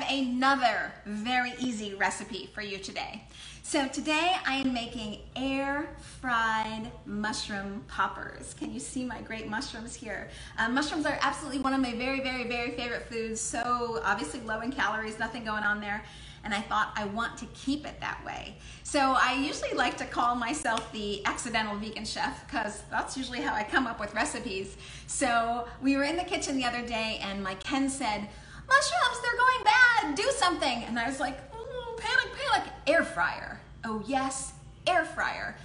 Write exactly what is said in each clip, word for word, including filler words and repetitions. have another very easy recipe for you today. So today I am making air fried mushroom poppers. Can you see my great mushrooms here? Uh, mushrooms are absolutely one of my very, very, very favorite foods. So obviously low in calories, nothing going on there. And I thought I want to keep it that way. So I usually like to call myself the accidental vegan chef because that's usually how I come up with recipes. So we were in the kitchen the other day and my Ken said, mushrooms, they're going bad, do something. And I was like, mm, panic, panic, air fryer. Oh yes, air fryer.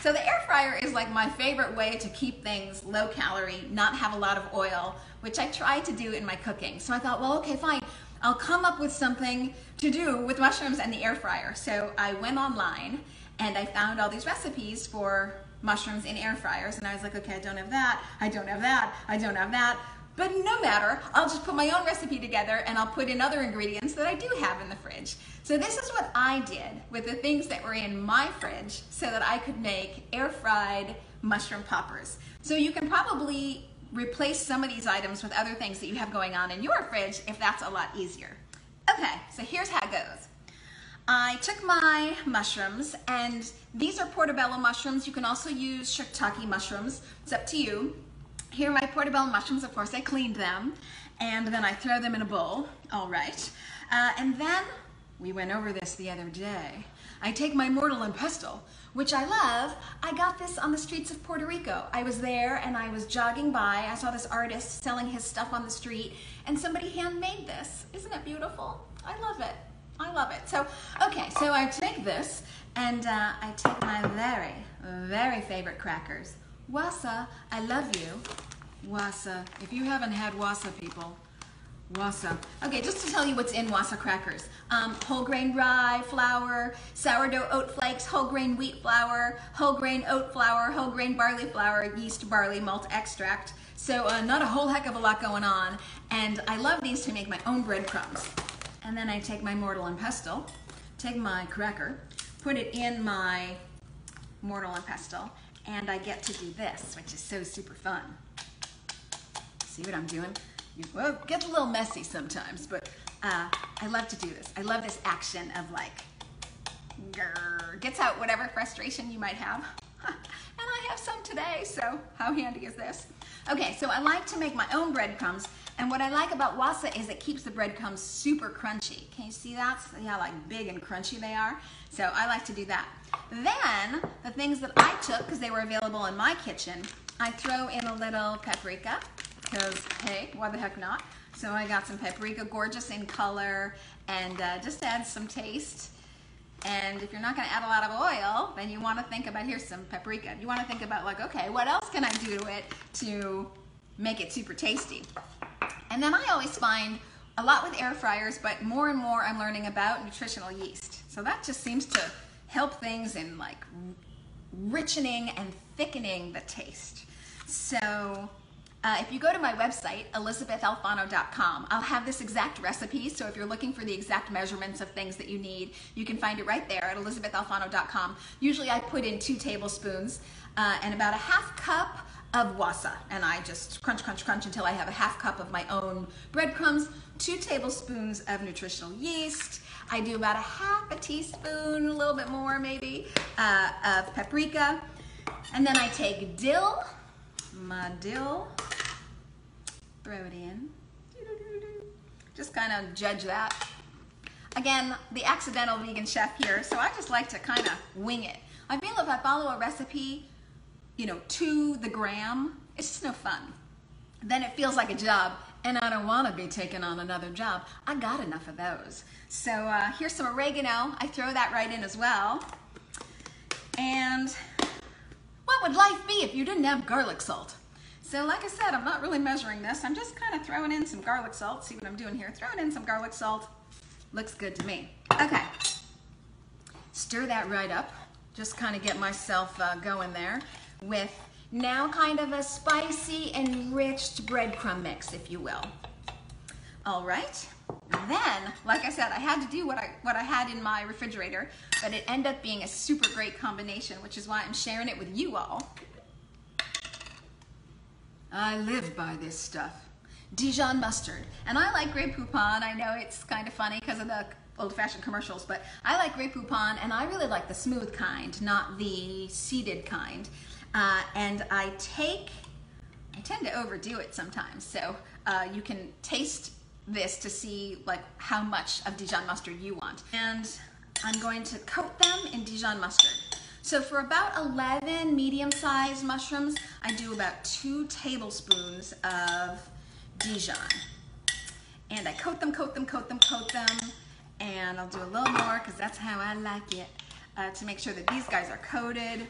So the air fryer is like my favorite way to keep things low calorie, not have a lot of oil, which I try to do in my cooking. So I thought, well, okay, fine. I'll come up with something to do with mushrooms and the air fryer. So I went online and I found all these recipes for mushrooms in air fryers. And I was like, okay, I don't have that. I don't have that. I don't have that. But no matter, I'll just put my own recipe together and I'll put in other ingredients that I do have in the fridge. So this is what I did with the things that were in my fridge so that I could make air fried mushroom poppers. So you can probably replace some of these items with other things that you have going on in your fridge if that's a lot easier. Okay, so here's how it goes. I took my mushrooms, and these are portobello mushrooms. You can also use shiitake mushrooms, it's up to you. Here are my portobello mushrooms, of course I cleaned them, and then I throw them in a bowl, all right. Uh, and then, we went over this the other day, I take my mortar and pestle, which I love. I got this on the streets of Puerto Rico. I was there and I was jogging by, I saw this artist selling his stuff on the street, and somebody handmade this. Isn't it beautiful? I love it, I love it. So, okay, so I take this, and uh, I take my very, very favorite crackers. Wasa, I love you. Wasa, if you haven't had Wasa, people, Wasa. Okay, just to tell you what's in Wasa crackers. Um, whole grain rye flour, sourdough oat flakes, whole grain wheat flour, whole grain oat flour, whole grain barley flour, yeast, barley, malt extract. So uh, not a whole heck of a lot going on. And I love these to make my own breadcrumbs. And then I take my mortar and pestle, take my cracker, put it in my mortar and pestle, and I get to do this, which is so super fun. See what I'm doing? Well, it gets a little messy sometimes, but uh, I love to do this. I love this action of like, grrr, gets out whatever frustration you might have. And I have some today, so how handy is this? Okay, so I like to make my own breadcrumbs, and what I like about Wasa is it keeps the breadcrumbs super crunchy. Can you see that? See how like big and crunchy they are? So I like to do that. Then, the things that I took, because they were available in my kitchen, I throw in a little paprika, because hey, why the heck not? So I got some paprika, gorgeous in color, and uh, just adds some taste. And if you're not gonna add a lot of oil, then you wanna think about, here's some paprika. You wanna think about like, okay, what else can I do to it to make it super tasty? And then I always find a lot with air fryers, but more and more I'm learning about nutritional yeast. So that just seems to help things in like richening and thickening the taste. So uh, if you go to my website, Elizabeth Alfano dot com, I'll have this exact recipe. So if you're looking for the exact measurements of things that you need, you can find it right there at Elizabeth Alfano dot com. Usually I put in two tablespoons uh, and about a half cup of Wasa, and I just crunch, crunch, crunch until I have a half cup of my own breadcrumbs, two tablespoons of nutritional yeast. I do about a half a teaspoon, a little bit more maybe, uh, of paprika. And then I take dill, my dill, throw it in. Just kind of judge that. Again, the accidental vegan chef here, so I just like to kind of wing it. I feel if I follow a recipe, you know, to the gram, it's just no fun. Then it feels like a job, and I don't want to be taking on another job. I got enough of those. So uh, here's some oregano. I throw that right in as well. And what would life be if you didn't have garlic salt? So like I said, I'm not really measuring this. I'm just kind of throwing in some garlic salt. See what I'm doing here? Throwing in some garlic salt. Looks good to me. Okay. Stir that right up. Just kind of get myself uh, going there with now kind of a spicy, enriched breadcrumb mix, if you will. All right, then, like I said, I had to do what I, what I had in my refrigerator, but it ended up being a super great combination, which is why I'm sharing it with you all. I live by this stuff. Dijon mustard. And I like Grey Poupon. I know it's kind of funny because of the old-fashioned commercials, but I like Grey Poupon, and I really like the smooth kind, not the seeded kind. Uh, and I take, I tend to overdo it sometimes, so uh, you can taste this to see like how much of Dijon mustard you want. And I'm going to coat them in Dijon mustard. So for about eleven medium-sized mushrooms, I do about two tablespoons of Dijon. And I coat them, coat them, coat them, coat them, and I'll do a little more because that's how I like it, uh, to make sure that these guys are coated.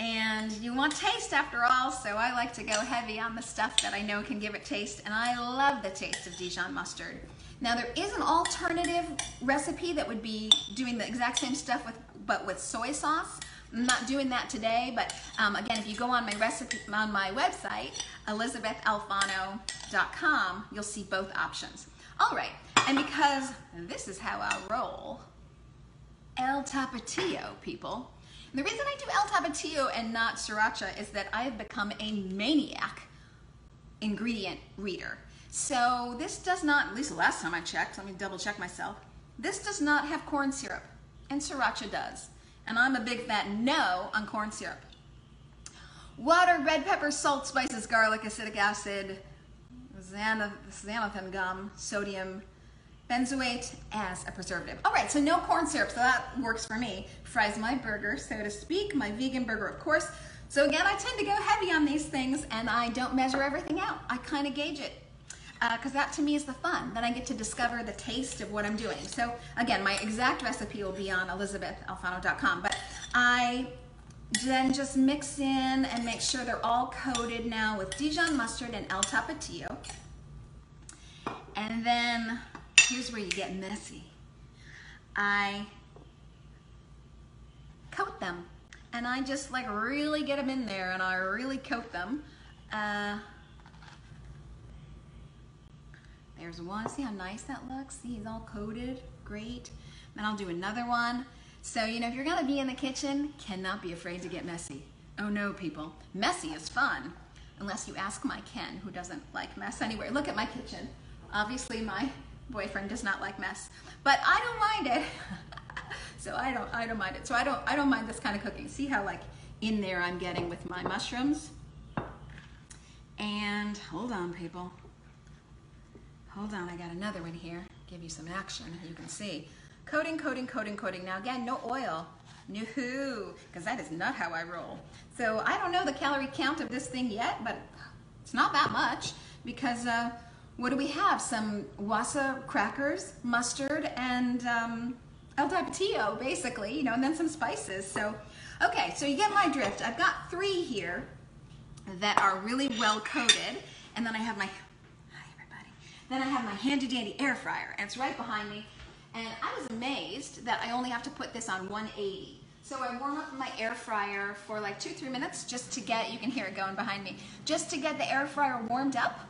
And you want taste after all, so I like to go heavy on the stuff that I know can give it taste, and I love the taste of Dijon mustard. Now there is an alternative recipe that would be doing the exact same stuff with, but with soy sauce. I'm not doing that today, but um, again, if you go on my recipe on my website, Elizabeth Alfano dot com, you'll see both options. All right, and because this is how I roll, El Tapatio, people. And the reason I do El Tapatio and not Sriracha is that I have become a maniac ingredient reader. So this does not, at least the last time I checked, let me double check myself, this does not have corn syrup, and Sriracha does. And I'm a big fat no on corn syrup. Water, red pepper, salt, spices, garlic, acetic acid, xanthan, xanthan gum, sodium, benzoate as a preservative. All right, so no corn syrup, so that works for me. Fries my burger, so to speak, my vegan burger, of course. So again, I tend to go heavy on these things, and I don't measure everything out. I kind of gauge it. Because uh, that to me is the fun. Then I get to discover the taste of what I'm doing. So again, my exact recipe will be on Elizabeth Alfano dot com, but I then just mix in and make sure they're all coated now with Dijon mustard and El Tapatio. And then here's where you get messy. I coat them, and I just like really get them in there, and I really coat them. Uh, There's one, see how nice that looks? See, he's all coated, great. Then I'll do another one. So, you know, if you're gonna be in the kitchen, cannot be afraid to get messy. Oh no, people, messy is fun. Unless you ask my Ken, who doesn't like mess anyway. Look at my kitchen. Obviously my boyfriend does not like mess, but I don't mind it. so I don't, I don't mind it. So I don't, I don't mind this kind of cooking. See how like in there I'm getting with my mushrooms? And hold on, people. Hold on, I got another one here. Give you some action, you can see. Coating, coating, coating, coating. Now again, no oil. No, because that is not how I roll. So I don't know the calorie count of this thing yet, but it's not that much because uh, what do we have? Some Wasa crackers, mustard, and um, El Tapatio, basically, you know, and then some spices. So, okay, so you get my drift. I've got three here that are really well coated, and then I have my Then I have my handy dandy air fryer, and it's right behind me. And I was amazed that I only have to put this on one eighty. So I warm up my air fryer for like two, three minutes just to get, you can hear it going behind me, just to get the air fryer warmed up.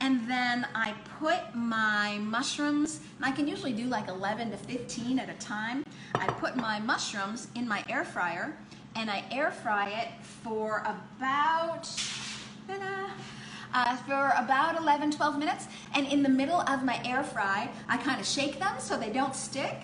And then I put my mushrooms, and I can usually do like eleven to fifteen at a time. I put my mushrooms in my air fryer, and I air fry it for about, Uh, for about eleven, twelve minutes, and in the middle of my air fry, I kind of shake them so they don't stick,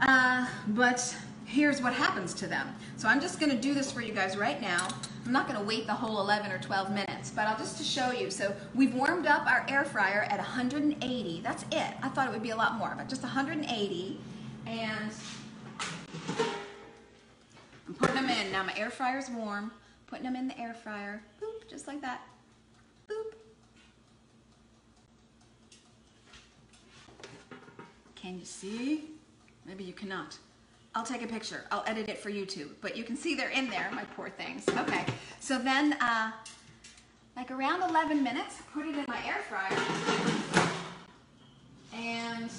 uh, but here's what happens to them. So I'm just going to do this for you guys right now. I'm not going to wait the whole eleven or twelve minutes, but I'll just to show you. So we've warmed up our air fryer at one eighty. That's it. I thought it would be a lot more, but just one eighty, and I'm putting them in. Now my air fryer's warm. Putting them in the air fryer. Boop, just like that. Boop. Can you see? Maybe you cannot. I'll take a picture. I'll edit it for YouTube. But you can see they're in there, my poor things. Okay. So then, uh, like around eleven minutes, put it in my air fryer, and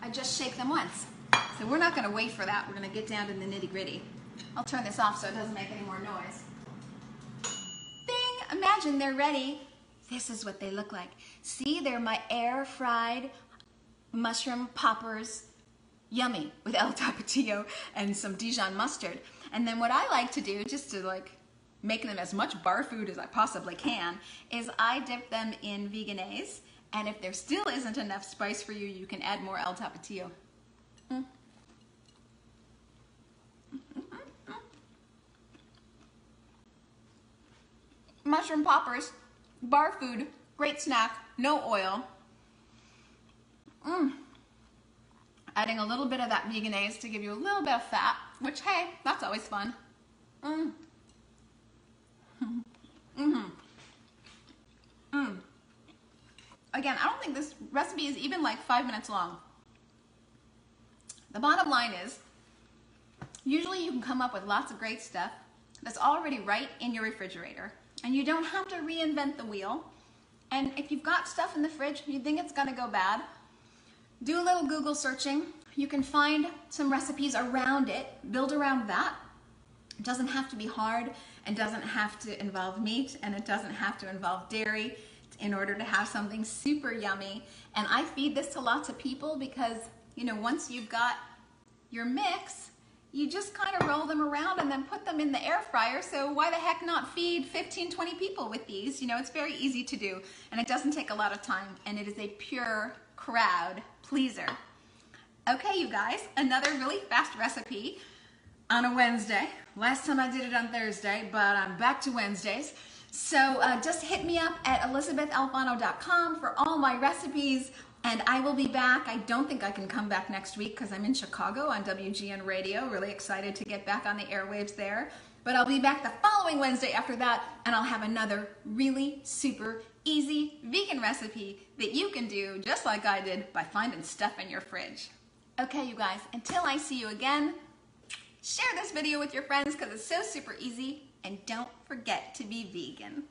I just shake them once. So we're not going to wait for that. We're going to get down to the nitty gritty. I'll turn this off so it doesn't make any more noise. Imagine they're ready. This is what they look like. See, they're my air fried mushroom poppers. Yummy, with El Tapatio and some Dijon mustard. And then what I like to do, just to like make them as much bar food as I possibly can, is I dip them in Veganaise, and if there still isn't enough spice for you, you can add more El Tapatio. Mm. Mushroom poppers, bar food, great snack, no oil. Mm. Adding a little bit of that Veganaise to give you a little bit of fat, which, hey, that's always fun. Mm. Mm-hmm. Mm. Again, I don't think this recipe is even like five minutes long. The bottom line is, usually you can come up with lots of great stuff that's already right in your refrigerator, and you don't have to reinvent the wheel. And if you've got stuff in the fridge you think it's gonna go bad, do a little Google searching. You can find some recipes around it, build around that. It doesn't have to be hard, and doesn't have to involve meat, and it doesn't have to involve dairy in order to have something super yummy. And I feed this to lots of people because, you know, once you've got your mix, you just kind of roll them around and then put them in the air fryer. So why the heck not feed fifteen, twenty people with these? You know, it's very easy to do, and it doesn't take a lot of time, and it is a pure crowd pleaser. Okay, you guys, another really fast recipe on a Wednesday. Last time I did it on Thursday, but I'm back to Wednesdays. So uh, just hit me up at elizabeth alfano dot com for all my recipes. And I will be back. I don't think I can come back next week because I'm in Chicago on W G N Radio. Really excited to get back on the airwaves there. But I'll be back the following Wednesday after that, and I'll have another really super easy vegan recipe that you can do just like I did by finding stuff in your fridge. Okay, you guys, until I see you again, share this video with your friends because it's so super easy, and don't forget to be vegan.